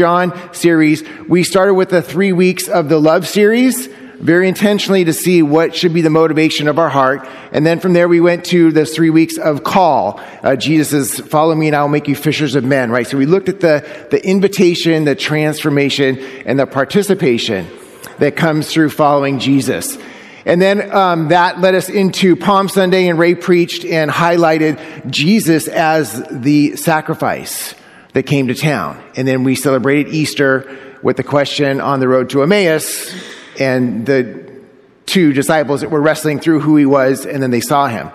John series. We started with the 3 weeks of the love series, very intentionally to see what should be the motivation of our heart. And then from there, we went to the 3 weeks of call. Jesus' follow me and I will make you fishers of men, right? So we looked at the invitation, the transformation, and the participation that comes through following Jesus. And then that led us into Palm Sunday, and Ray preached and highlighted Jesus as the sacrifice that came to town. And then we celebrated Easter with the question on the road to Emmaus and the two disciples that were wrestling through who he was, and then they saw him.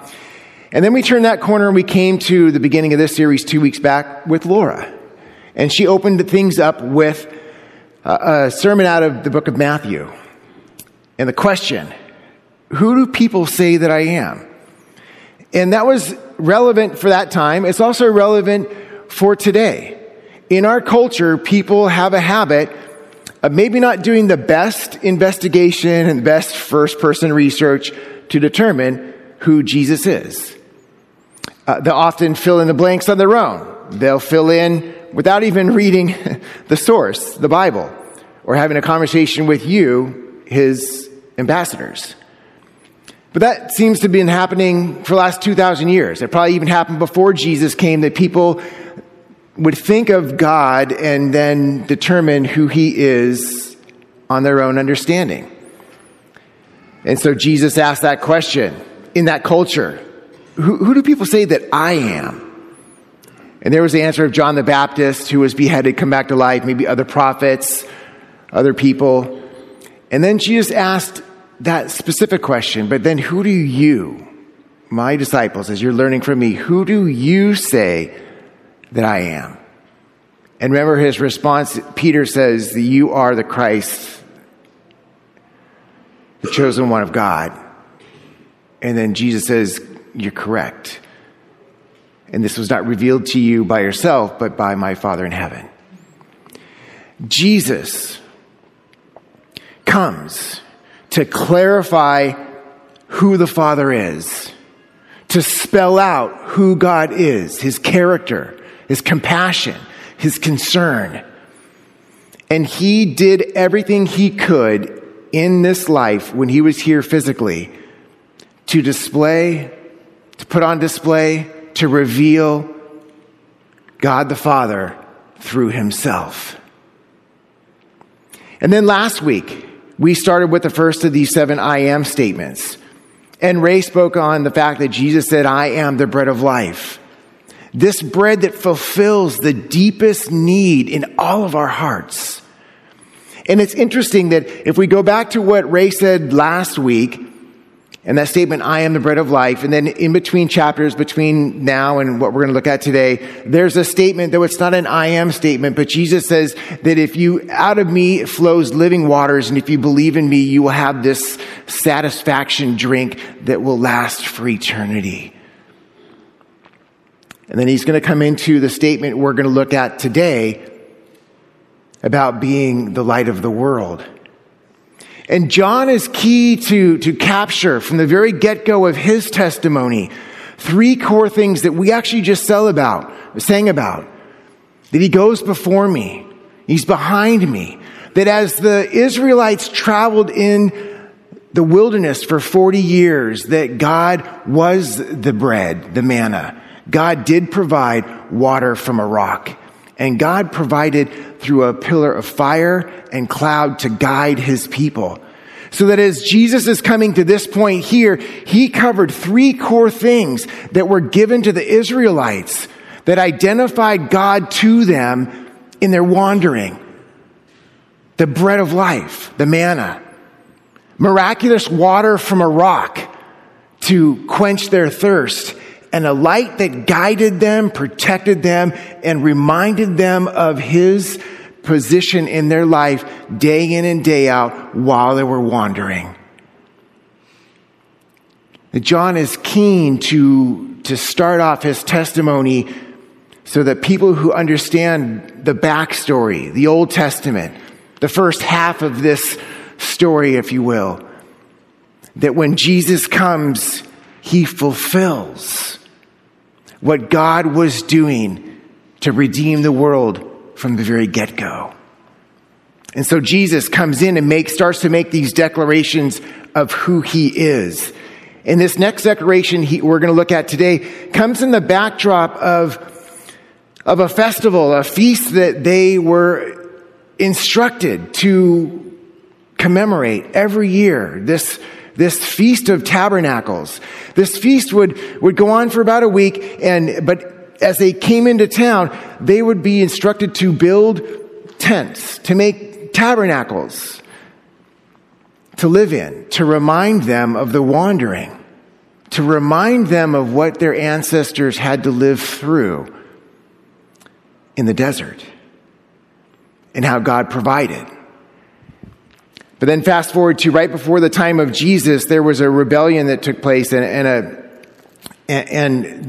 And then we turned that corner and we came to the beginning of this series 2 weeks back with Laura. And she opened things up with a sermon out of the book of Matthew. And the question, who do people say that I am? And that was relevant for that time. It's also relevant for today. In our culture, people have a habit of maybe not doing the best investigation and best first-person research to determine who Jesus is. They'll often fill in the blanks on their own. They'll fill in without even reading the source, the Bible, or having a conversation with you, his ambassadors. But that seems to have been happening for the last 2,000 years. It probably even happened before Jesus came, that people would think of God and then determine who he is on their own understanding. And so Jesus asked that question in that culture. Who do people say that I am? And there was the answer of John the Baptist, who was beheaded, come back to life, maybe other prophets, other people. And then Jesus asked that specific question, but then who do you, my disciples, as you're learning from me, who do you say that I am? And remember his response, Peter says, you are the Christ, the chosen one of God. And then Jesus says, you're correct. And this was not revealed to you by yourself, but by my Father in heaven. Jesus comes to clarify who the Father is, to spell out who God is, his character, his compassion, his concern. And he did everything he could in this life when he was here physically to display, to put on display, to reveal God the Father through himself. And then last week, we started with the first of these 7 I am statements. And Ray spoke on the fact that Jesus said, I am the bread of life. This bread that fulfills the deepest need in all of our hearts. And it's interesting that if we go back to what Ray said last week, and that statement, I am the bread of life, and then in between chapters, between now and what we're going to look at today, there's a statement, though it's not an I am statement, but Jesus says that if you, out of me flows living waters, and if you believe in me, you will have this satisfaction drink that will last for eternity. And then he's going to come into the statement we're going to look at today about being the light of the world. And John is key to capture from the very get-go of his testimony 3 core things that we actually just sang about. That he goes before me. He's behind me. That as the Israelites traveled in the wilderness for 40 years, that God was the bread, the manna. God did provide water from a rock. And God provided through a pillar of fire and cloud to guide his people. So that as Jesus is coming to this point here, he covered 3 core things that were given to the Israelites that identified God to them in their wandering. The bread of life, the manna. Miraculous water from a rock to quench their thirst. And a light that guided them, protected them, and reminded them of his position in their life day in and day out while they were wandering. John is keen to start off his testimony so that people who understand the backstory, the Old Testament, the first half of this story, if you will, that when Jesus comes, he fulfills what God was doing to redeem the world from the very get-go. And so Jesus comes in and starts to make these declarations of who he is. And this next declaration we're going to look at today comes in the backdrop of a festival, a feast that they were instructed to commemorate every year. This Feast of Tabernacles. This feast would go on for about a week, but as they came into town, they would be instructed to build tents, to make tabernacles, to live in, to remind them of the wandering, to remind them of what their ancestors had to live through in the desert and how God provided. But then fast forward to right before the time of Jesus, there was a rebellion that took place, and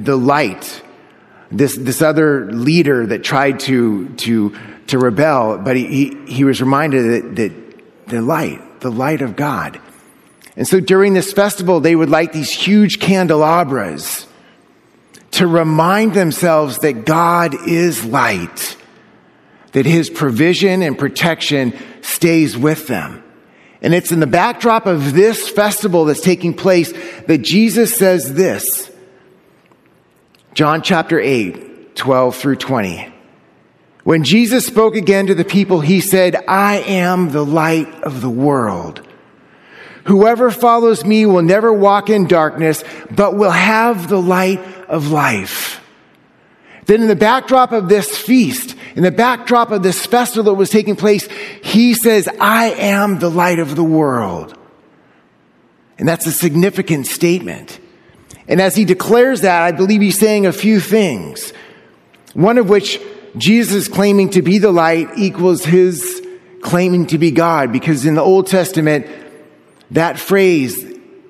the light, this other leader that tried to rebel, but he was reminded that the light of God. And so during this festival, they would light these huge candelabras to remind themselves that God is light, that his provision and protection stays with them. And it's in the backdrop of this festival that's taking place that Jesus says this. John chapter 8, 12 through 20. When Jesus spoke again to the people, he said, "I am the light of the world. Whoever follows me will never walk in darkness, but will have the light of life." Then in the backdrop of this feast, in the backdrop of this festival that was taking place, he says, "I am the light of the world." And that's a significant statement. And as he declares that, I believe he's saying a few things. One of which, Jesus claiming to be the light equals his claiming to be God, because in the Old Testament, that phrase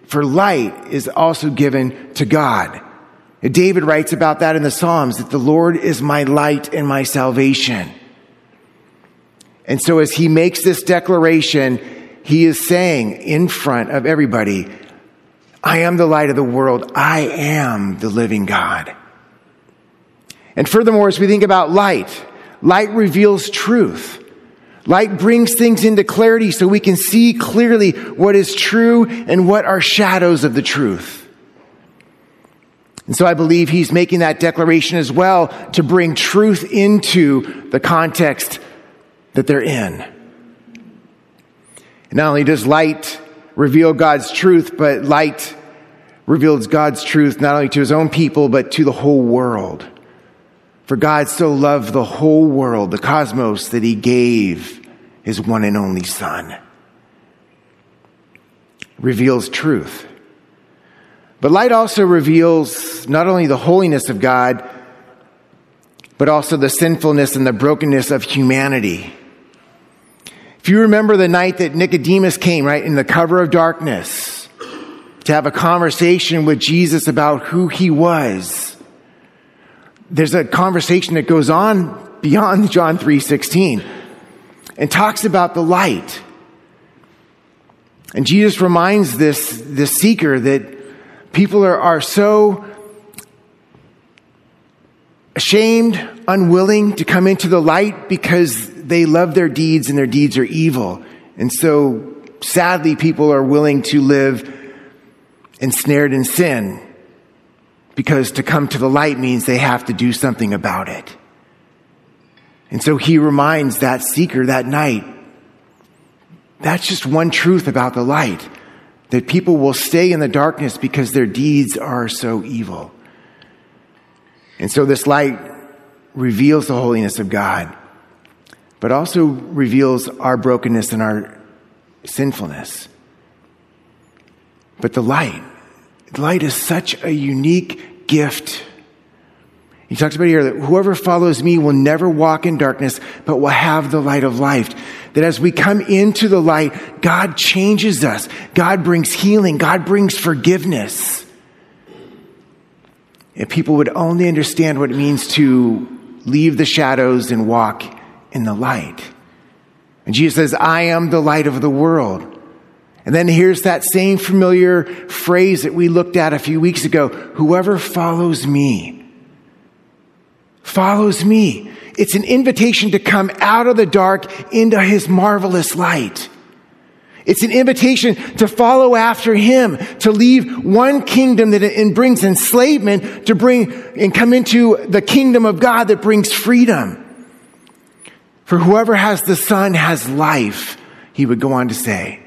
for light is also given to God. David writes about that in the Psalms, that the Lord is my light and my salvation. And so as he makes this declaration, he is saying in front of everybody, I am the light of the world. I am the living God. And furthermore, as we think about light reveals truth. Light brings things into clarity so we can see clearly what is true and what are shadows of the truth. And so I believe he's making that declaration as well to bring truth into the context that they're in. And not only does light reveal God's truth, but light reveals God's truth not only to his own people, but to the whole world. For God so loved the whole world, the cosmos, that he gave his one and only Son. It reveals truth. But light also reveals not only the holiness of God, but also the sinfulness and the brokenness of humanity. If you remember the night that Nicodemus came, right, in the cover of darkness, to have a conversation with Jesus about who he was, there's a conversation that goes on beyond John 3:16 and talks about the light. And Jesus reminds this seeker that people are so ashamed, unwilling to come into the light because they love their deeds and their deeds are evil. And so, sadly, people are willing to live ensnared in sin because to come to the light means they have to do something about it. And so he reminds that seeker that night, that's just one truth about the light. That people will stay in the darkness because their deeds are so evil. And so this light reveals the holiness of God, but also reveals our brokenness and our sinfulness. But the light is such a unique gift. He talks about here that whoever follows me will never walk in darkness, but will have the light of life. That as we come into the light, God changes us. God brings healing. God brings forgiveness. If people would only understand what it means to leave the shadows and walk in the light. And Jesus says, I am the light of the world. And then here's that same familiar phrase that we looked at a few weeks ago. Whoever follows me. It's an invitation to come out of the dark into his marvelous light. It's an invitation to follow after him, to leave one kingdom that brings enslavement, to bring and come into the kingdom of God that brings freedom. For whoever has the Son has life, he would go on to say.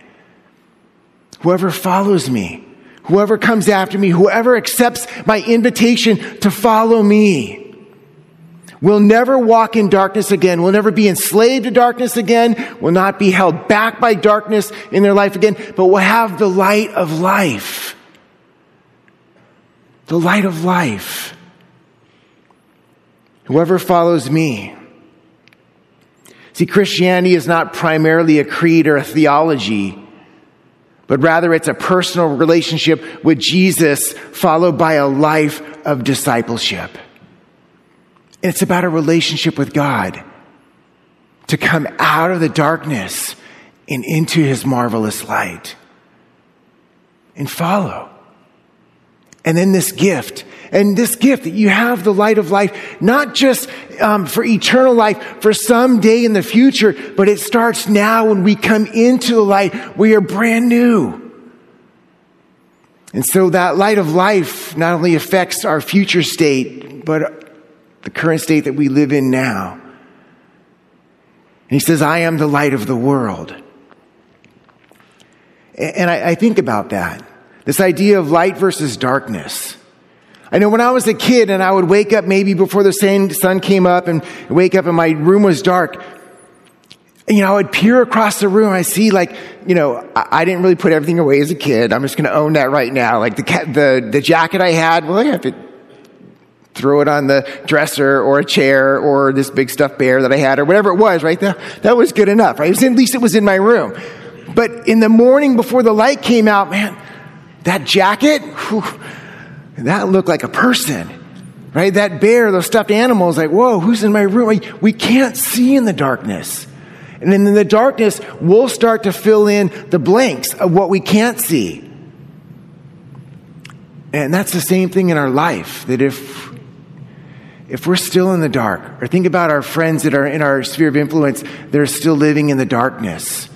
Whoever follows me, whoever comes after me, whoever accepts my invitation to follow me, we'll never walk in darkness again. We'll never be enslaved to darkness again. We'll not be held back by darkness in their life again, but we'll have the light of life. The light of life. Whoever follows me. See, Christianity is not primarily a creed or a theology, but rather it's a personal relationship with Jesus followed by a life of discipleship. It's about a relationship with God to come out of the darkness and into his marvelous light and follow. And then this gift that you have the light of life, not just for eternal life, for some day in the future, but it starts now when we come into the light. We are brand new. And so that light of life not only affects our future state, but the current state that we live in now. And he says, I am the light of the world. And I think about that. This idea of light versus darkness. I know when I was a kid and I would wake up maybe before the sun came up and wake up and my room was dark. You know, I would peer across the room. I see, like, you know, I didn't really put everything away as a kid. I'm just going to own that right now. Like the jacket I had, well, I have to throw it on the dresser or a chair or this big stuffed bear that I had or whatever it was, right? That was good enough, right? At least it was in my room. But in the morning before the light came out, man, that jacket, whew, that looked like a person, right? That bear, those stuffed animals, like, whoa, who's in my room? We can't see in the darkness. And then in the darkness, we'll start to fill in the blanks of what we can't see. And that's the same thing in our life, that if we're still in the dark, or think about our friends that are in our sphere of influence that are still living in the darkness.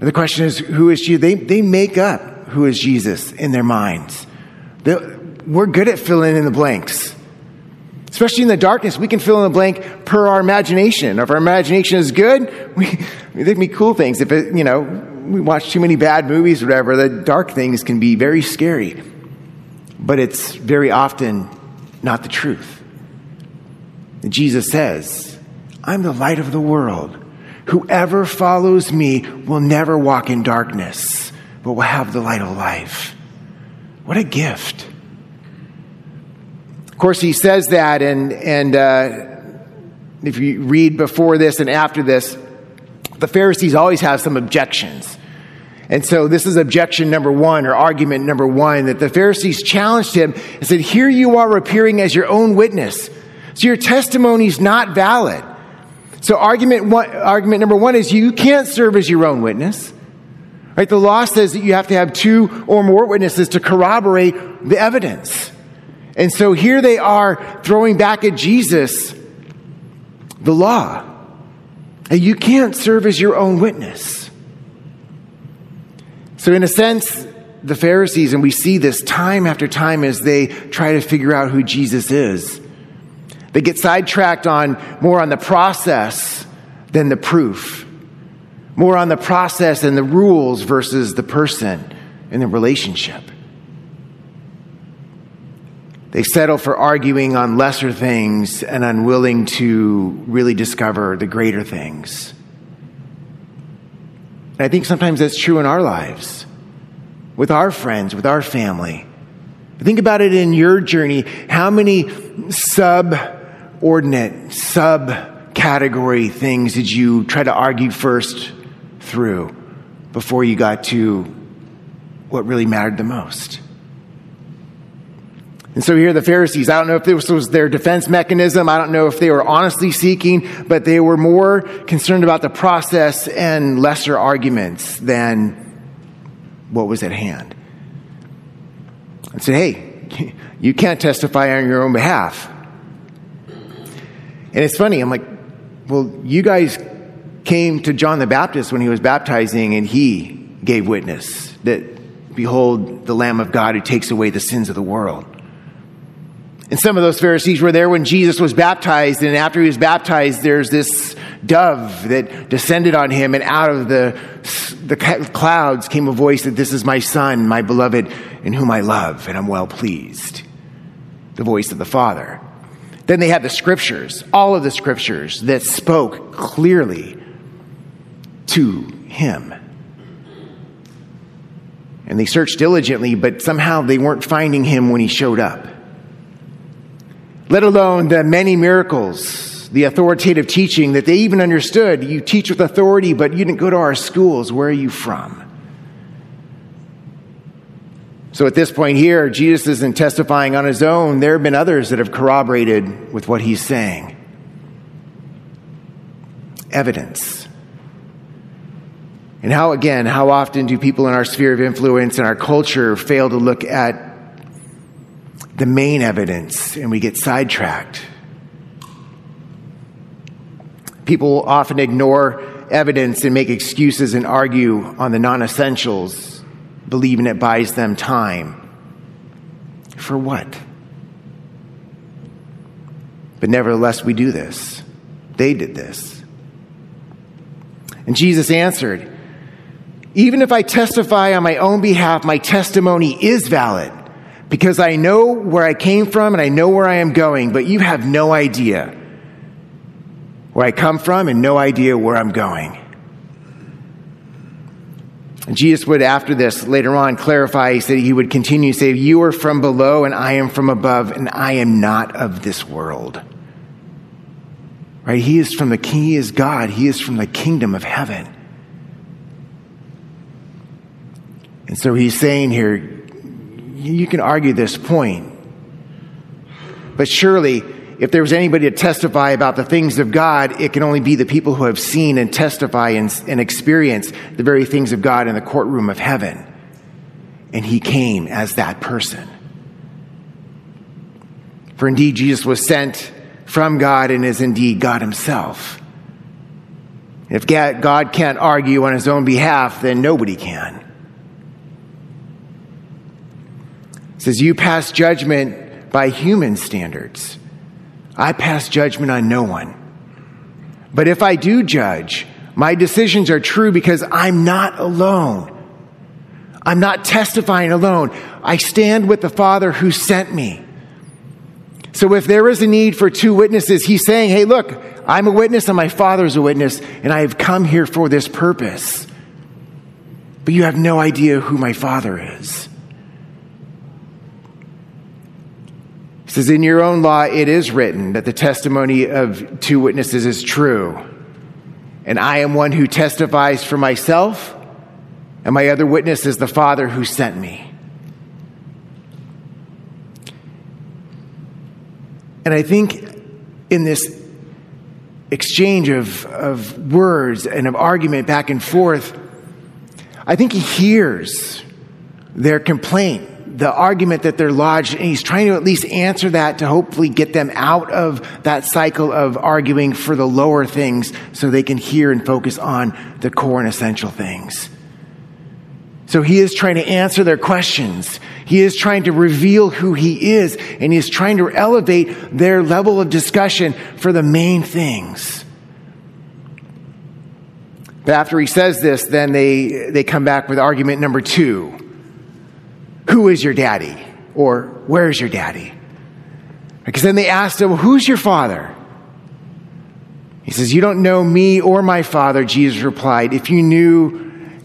And the question is, who is Jesus? They make up who is Jesus in their minds. We're good at filling in the blanks. Especially in the darkness, we can fill in the blank per our imagination. If our imagination is good, there can be cool things. If it, you know, we watch too many bad movies or whatever, the dark things can be very scary. But it's very often not the truth. Jesus says, I'm the light of the world. Whoever follows me will never walk in darkness, but will have the light of life. What a gift. Of course, he says that, and if you read before this and after this, the Pharisees always have some objections. And so this is objection number one, or argument number one, that the Pharisees challenged him and said, here you are appearing as your own witness. So your testimony is not valid. So argument number one is you can't serve as your own witness. Right? The law says that you have to have two or more witnesses to corroborate the evidence. And so here they are throwing back at Jesus the law. And you can't serve as your own witness. So in a sense, the Pharisees, and we see this time after time as they try to figure out who Jesus is, they get sidetracked more on the process than the proof. More on the process and the rules versus the person and the relationship. They settle for arguing on lesser things and unwilling to really discover the greater things. And I think sometimes that's true in our lives, with our friends, with our family. Think about it in your journey. How many subordinate, subcategory things did you try to argue first through before you got to what really mattered the most? And so here are the Pharisees. I don't know if this was their defense mechanism. I don't know if they were honestly seeking, but they were more concerned about the process and lesser arguments than what was at hand. And say, hey, you can't testify on your own behalf. And it's funny. I'm like, well, you guys came to John the Baptist when he was baptizing, and he gave witness that, behold, the Lamb of God who takes away the sins of the world. And some of those Pharisees were there when Jesus was baptized, and after he was baptized, there's this dove that descended on him, and out of the clouds came a voice that this is my son, my beloved, in whom I love, and I'm well pleased. The voice of the Father. Then they had the scriptures, all of the scriptures that spoke clearly to him. And they searched diligently, but somehow they weren't finding him when he showed up. Let alone the many miracles, the authoritative teaching that they even understood. You teach with authority, but you didn't go to our schools. Where are you from? So at this point here, Jesus isn't testifying on his own. There have been others that have corroborated with what he's saying. Evidence. And how often do people in our sphere of influence and our culture fail to look at the main evidence and we get sidetracked? People often ignore evidence and make excuses and argue on the non-essentials, believing it buys them time. For what? But nevertheless, we do this. They did this. And Jesus answered, even if I testify on my own behalf, my testimony is valid because I know where I came from and I know where I am going, but you have no idea where I come from and no idea where I'm going. And Jesus would, after this, later on, clarify, he said he would continue to say, you are from below and I am from above and I am not of this world. Right? He is God. He is from the kingdom of heaven. And so he's saying here, you can argue this point, but surely if there was anybody to testify about the things of God, it can only be the people who have seen and testify and experience the very things of God in the courtroom of heaven. And he came as that person. For indeed, Jesus was sent from God and is indeed God himself. If God can't argue on his own behalf, then nobody can. It says, you pass judgment by human standards. I pass judgment on no one. But if I do judge, my decisions are true because I'm not alone. I'm not testifying alone. I stand with the Father who sent me. So if there is a need for two witnesses, he's saying, hey, look, I'm a witness and my Father's a witness, and I have come here for this purpose. But you have no idea who my Father is. It says, in your own law, it is written that the testimony of two witnesses is true. And I am one who testifies for myself, and my other witness is the Father who sent me. And I think in this exchange of words and of argument back and forth, I think he hears their complaint, the argument that they're lodged, and he's trying to at least answer that to hopefully get them out of that cycle of arguing for the lower things so they can hear and focus on the core and essential things. So he is trying to answer their questions. He is trying to reveal who he is, and he is trying to elevate their level of discussion for the main things. But after he says this, then they come back with argument number two. Who is your daddy? Or where's your daddy? Because then they asked him, well, who's your father? He says, you don't know me or my Father, Jesus replied. If you knew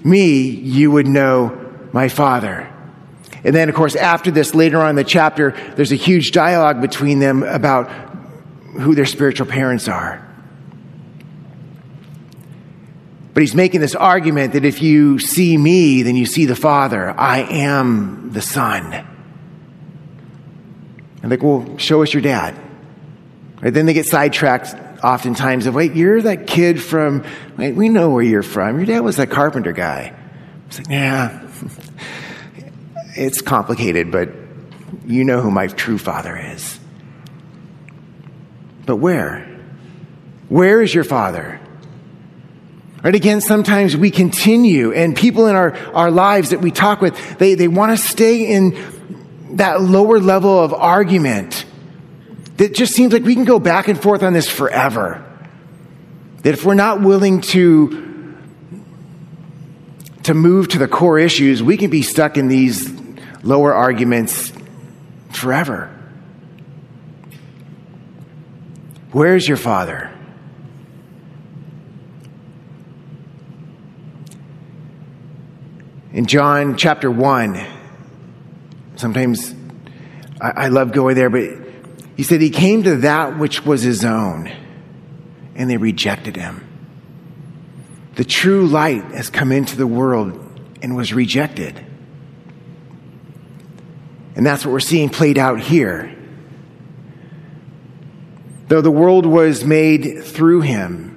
me, you would know my Father. And then, of course, after this, later on in the chapter, there's a huge dialogue between them about who their spiritual parents are. But he's making this argument that if you see me, then you see the Father. I am the Son. And like, well, show us your dad. Right? Then they get sidetracked oftentimes of, wait, you're that kid from, wait, we know where you're from. Your dad was that carpenter guy. It's like, yeah, it's complicated, but you know who my true Father is. But where? Where is your father? Right? Again, sometimes we continue, and people in our lives that we talk with, they want to stay in that lower level of argument that just seems like we can go back and forth on this forever. That if we're not willing to move to the core issues, we can be stuck in these lower arguments forever. Where is your father? In John chapter 1, sometimes I love going there, but he said he came to that which was his own, and they rejected him. The true light has come into the world and was rejected. And that's what we're seeing played out here. Though the world was made through him,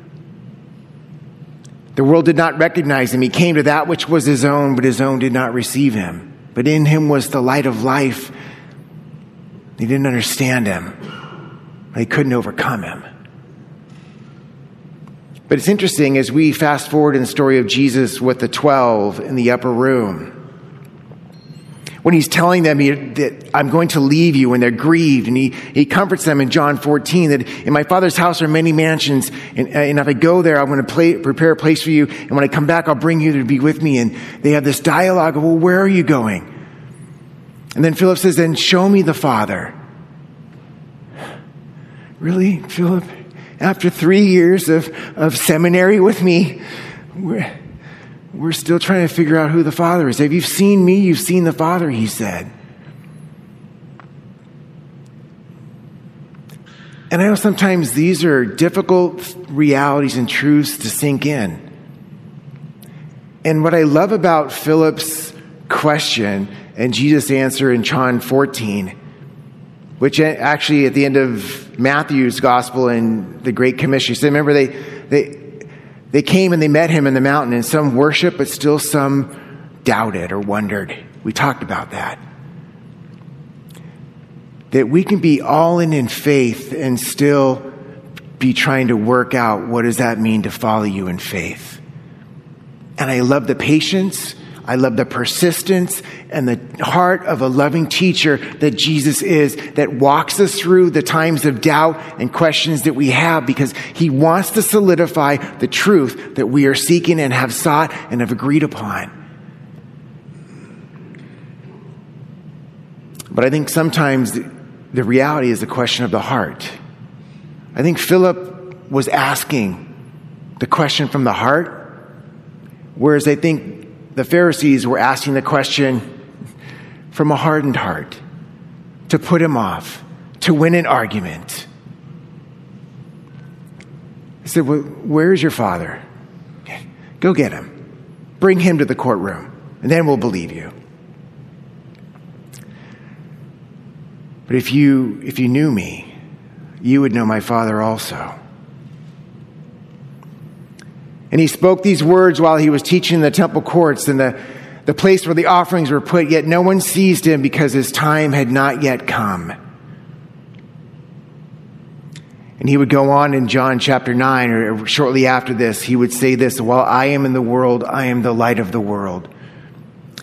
the world did not recognize him. He came to that which was his own, but his own did not receive him. But in him was the light of life. They didn't understand him. They couldn't overcome him. But it's interesting, as we fast forward in the story of Jesus with the 12 in the upper room, when he's telling them that I'm going to leave you, and they're grieved, and he comforts them in John 14 that in my Father's house are many mansions, and if I go there, I'm going to prepare a place for you, and when I come back, I'll bring you to be with me. And they have this dialogue of, well, where are you going? And then Philip says, then show me the Father. Really, Philip? After 3 years of seminary with me, we're still trying to figure out who the Father is. If you've seen me, you've seen the Father, he said. And I know sometimes these are difficult realities and truths to sink in. And what I love about Philip's question and Jesus' answer in John 14, which actually at the end of Matthew's gospel and the Great Commission, so remember they came and they met him in the mountain, and some worshiped, but still some doubted or wondered. We talked about that. That we can be all in faith and still be trying to work out what does that mean to follow you in faith. And I love the patience, I love the persistence and the heart of a loving teacher that Jesus is, that walks us through the times of doubt and questions that we have, because he wants to solidify the truth that we are seeking and have sought and have agreed upon. But I think sometimes the reality is a question of the heart. I think Philip was asking the question from the heart, whereas I think the Pharisees were asking the question from a hardened heart, to put him off, to win an argument. He said, well, where is your father? Go get him. Bring him to the courtroom, and then we'll believe you. But if you knew me, you would know my Father also. And he spoke these words while he was teaching in the temple courts and the place where the offerings were put, yet no one seized him because his time had not yet come. And he would go on in John chapter 9, or shortly after this, he would say this, while I am in the world, I am the light of the world.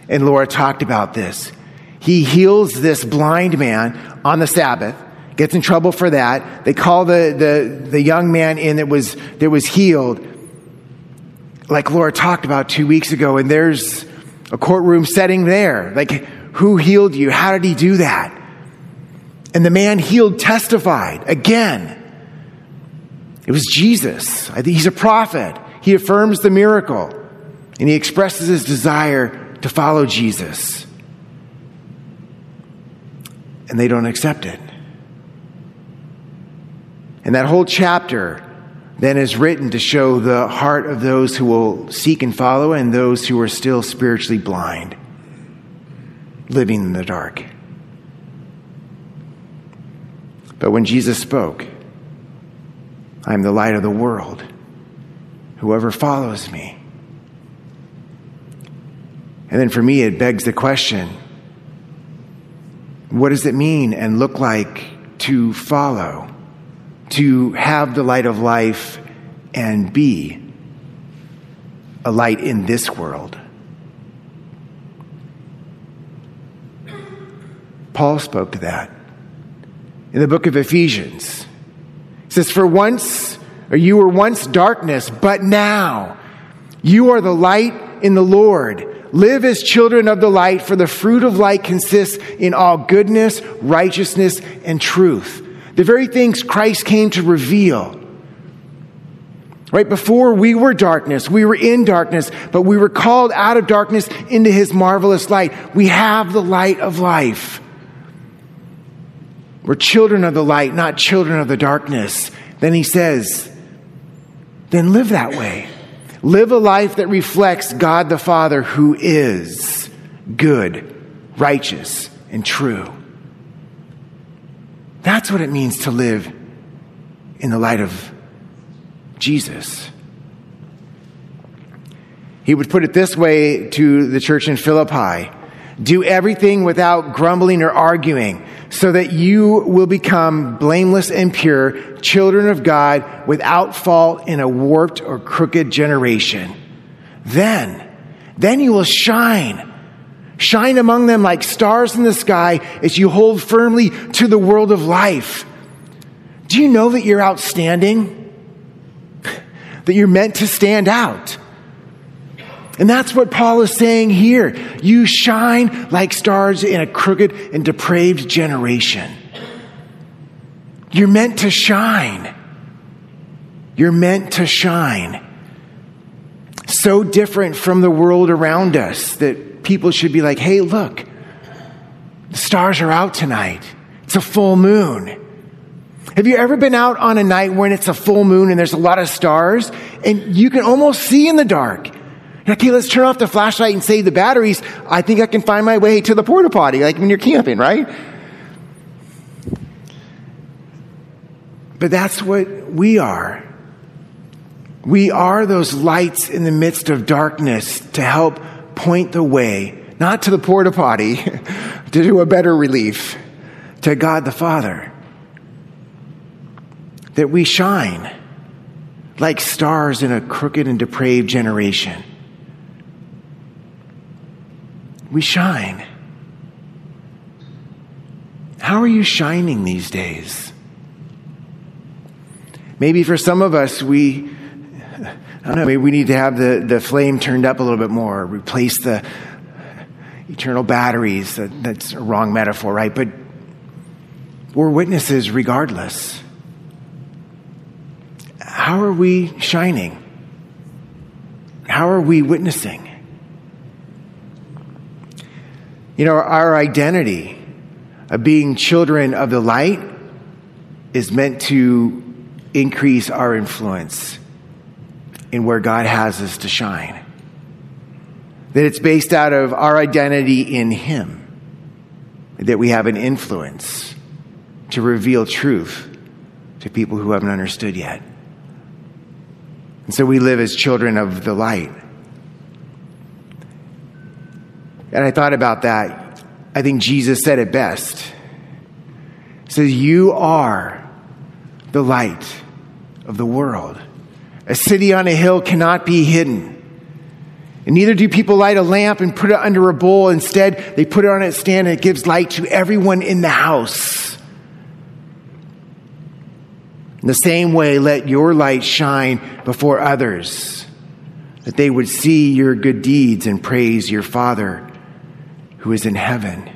And Laura talked about this. He heals this blind man on the Sabbath, gets in trouble for that. They call the young man in that was healed, like Laura talked about 2 weeks ago, and there's a courtroom setting there. Like, who healed you? How did he do that? And the man healed testified again. It was Jesus. He's a prophet. He affirms the miracle, and he expresses his desire to follow Jesus. And they don't accept it. And that whole chapter then is written to show the heart of those who will seek and follow and those who are still spiritually blind, living in the dark. But when Jesus spoke, I am the light of the world. Whoever follows me. And then for me, it begs the question, what does it mean and look like to follow, to have the light of life and be a light in this world. Paul spoke to that in the book of Ephesians. It says, you were once darkness, but now you are the light in the Lord. Live as children of the light, for the fruit of light consists in all goodness, righteousness, and truth. The very things Christ came to reveal. Right before we were darkness, we were in darkness, but we were called out of darkness into his marvelous light. We have the light of life. We're children of the light, not children of the darkness. Then he says, then live that way. Live a life that reflects God the Father, who is good, righteous, and true. That's what it means to live in the light of Jesus. He would put it this way to the church in Philippi: do everything without grumbling or arguing, so that you will become blameless and pure, children of God, without fault in a warped or crooked generation. Then you will shine. Shine among them like stars in the sky as you hold firmly to the word of life. Do you know that you're outstanding? That you're meant to stand out? And that's what Paul is saying here. You shine like stars in a crooked and depraved generation. You're meant to shine. You're meant to shine. So different from the world around us that people should be like, hey, look, the stars are out tonight. It's a full moon. Have you ever been out on a night when it's a full moon and there's a lot of stars and you can almost see in the dark? Okay, let's turn off the flashlight and save the batteries. I think I can find my way to the porta potty, like when you're camping, right? But that's what we are. We are those lights in the midst of darkness to help point the way, not to the porta potty, to a better relief, to God the Father. That we shine like stars in a crooked and depraved generation. We shine. How are you shining these days? Maybe for some of us, we need to have the flame turned up a little bit more, replace the eternal batteries. That's a wrong metaphor, right? But we're witnesses regardless. How are we shining? How are we witnessing? You know, our identity of being children of the light is meant to increase our influence in where God has us to shine. That it's based out of our identity in Him, that we have an influence to reveal truth to people who haven't understood yet. And so we live as children of the light. And I thought about that. I think Jesus said it best. He says, you are the light of the world. A city on a hill cannot be hidden. And neither do people light a lamp and put it under a bowl. Instead, they put it on its stand and it gives light to everyone in the house. In the same way, let your light shine before others, that they would see your good deeds and praise your Father who is in heaven.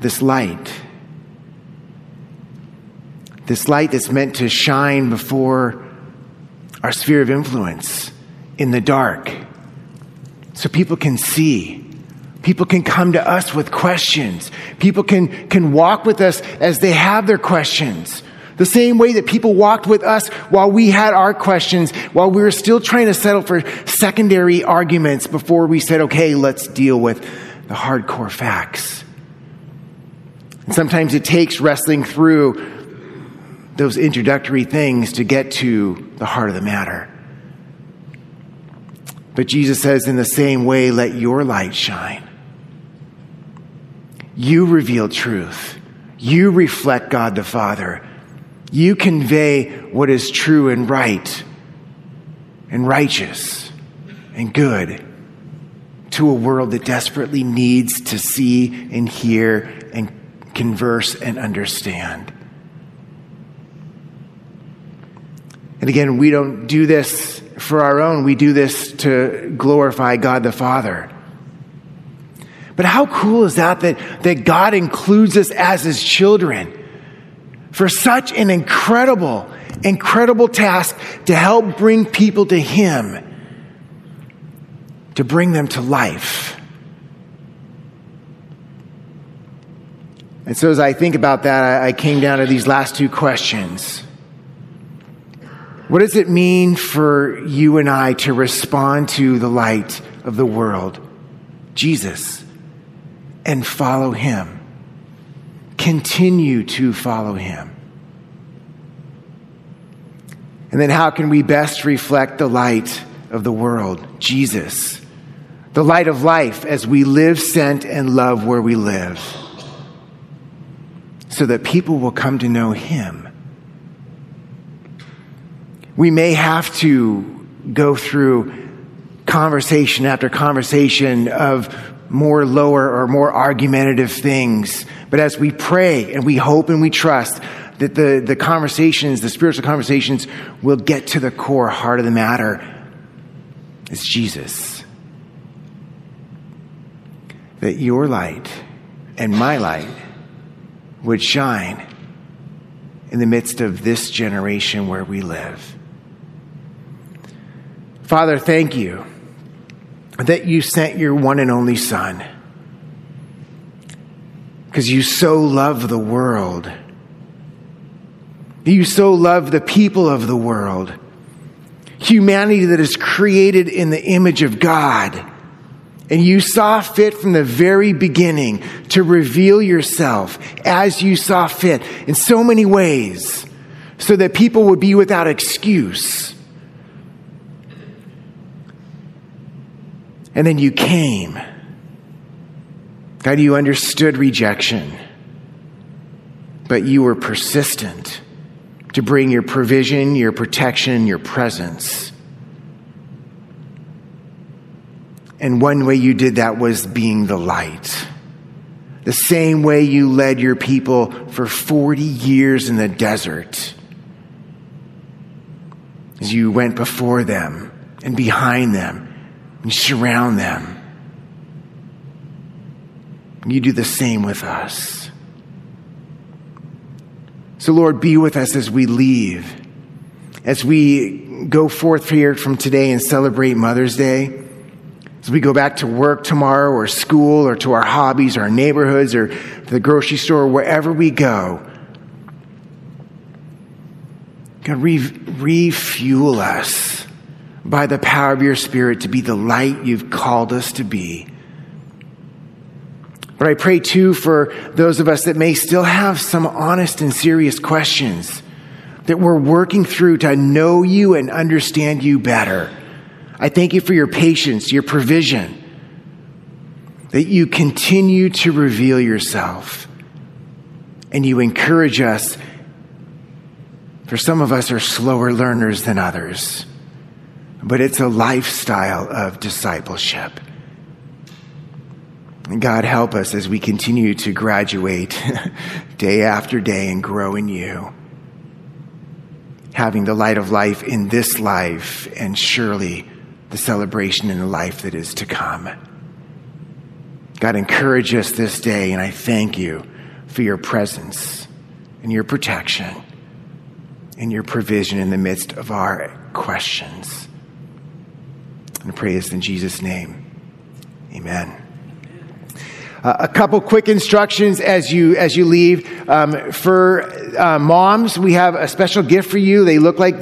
This light that's meant to shine before our sphere of influence in the dark, so people can see, people can come to us with questions, people can walk with us as they have their questions. The same way that people walked with us while we had our questions, while we were still trying to settle for secondary arguments before we said, okay, let's deal with the hardcore facts. And sometimes it takes wrestling through those introductory things to get to the heart of the matter. But Jesus says, in the same way, let your light shine. You reveal truth. You reflect God the Father. You convey what is true and right and righteous and good to a world that desperately needs to see and hear and converse and understand. And again, we don't do this for our own. We do this to glorify God the Father. But how cool is that God includes us as his children for such an incredible, incredible task to help bring people to him, to bring them to life. And so as I think about that, I came down to these last two questions. What does it mean for you and I to respond to the light of the world, Jesus, and follow him? Continue to follow him. And then how can we best reflect the light of the world, Jesus, the light of life, as we live, sent, and love where we live, so that people will come to know him? We may have to go through conversation after conversation of more lower or more argumentative things. But as we pray and we hope and we trust that the conversations, the spiritual conversations, will get to the core heart of the matter. It's Jesus. That your light and my light would shine in the midst of this generation where we live. Father, thank you that you sent your one and only Son, because you so love the world. You so love the people of the world, humanity that is created in the image of God. And you saw fit from the very beginning to reveal yourself as you saw fit in so many ways, so that people would be without excuse. And then you came. God, you understood rejection, but you were persistent to bring your provision, your protection, your presence. And one way you did that was being the light. The same way you led your people for 40 years in the desert, as you went before them and behind them. You surround them. You do the same with us. So, Lord, be with us as we leave, as we go forth here from today and celebrate Mother's Day, as we go back to work tomorrow or school or to our hobbies, our neighborhoods, or to the grocery store, wherever we go. God, refuel us by the power of your Spirit to be the light you've called us to be. But I pray too for those of us that may still have some honest and serious questions that we're working through to know you and understand you better. I thank you for your patience, your provision, that you continue to reveal yourself and you encourage us. For some of us are slower learners than others, but it's a lifestyle of discipleship. And God, help us as we continue to graduate day after day and grow in you, having the light of life in this life and surely the celebration in the life that is to come. God, encourage us this day, and I thank you for your presence and your protection and your provision in the midst of our questions. And pray this in Jesus' name. Amen. A couple quick instructions as you leave. For moms, we have a special gift for you. They look like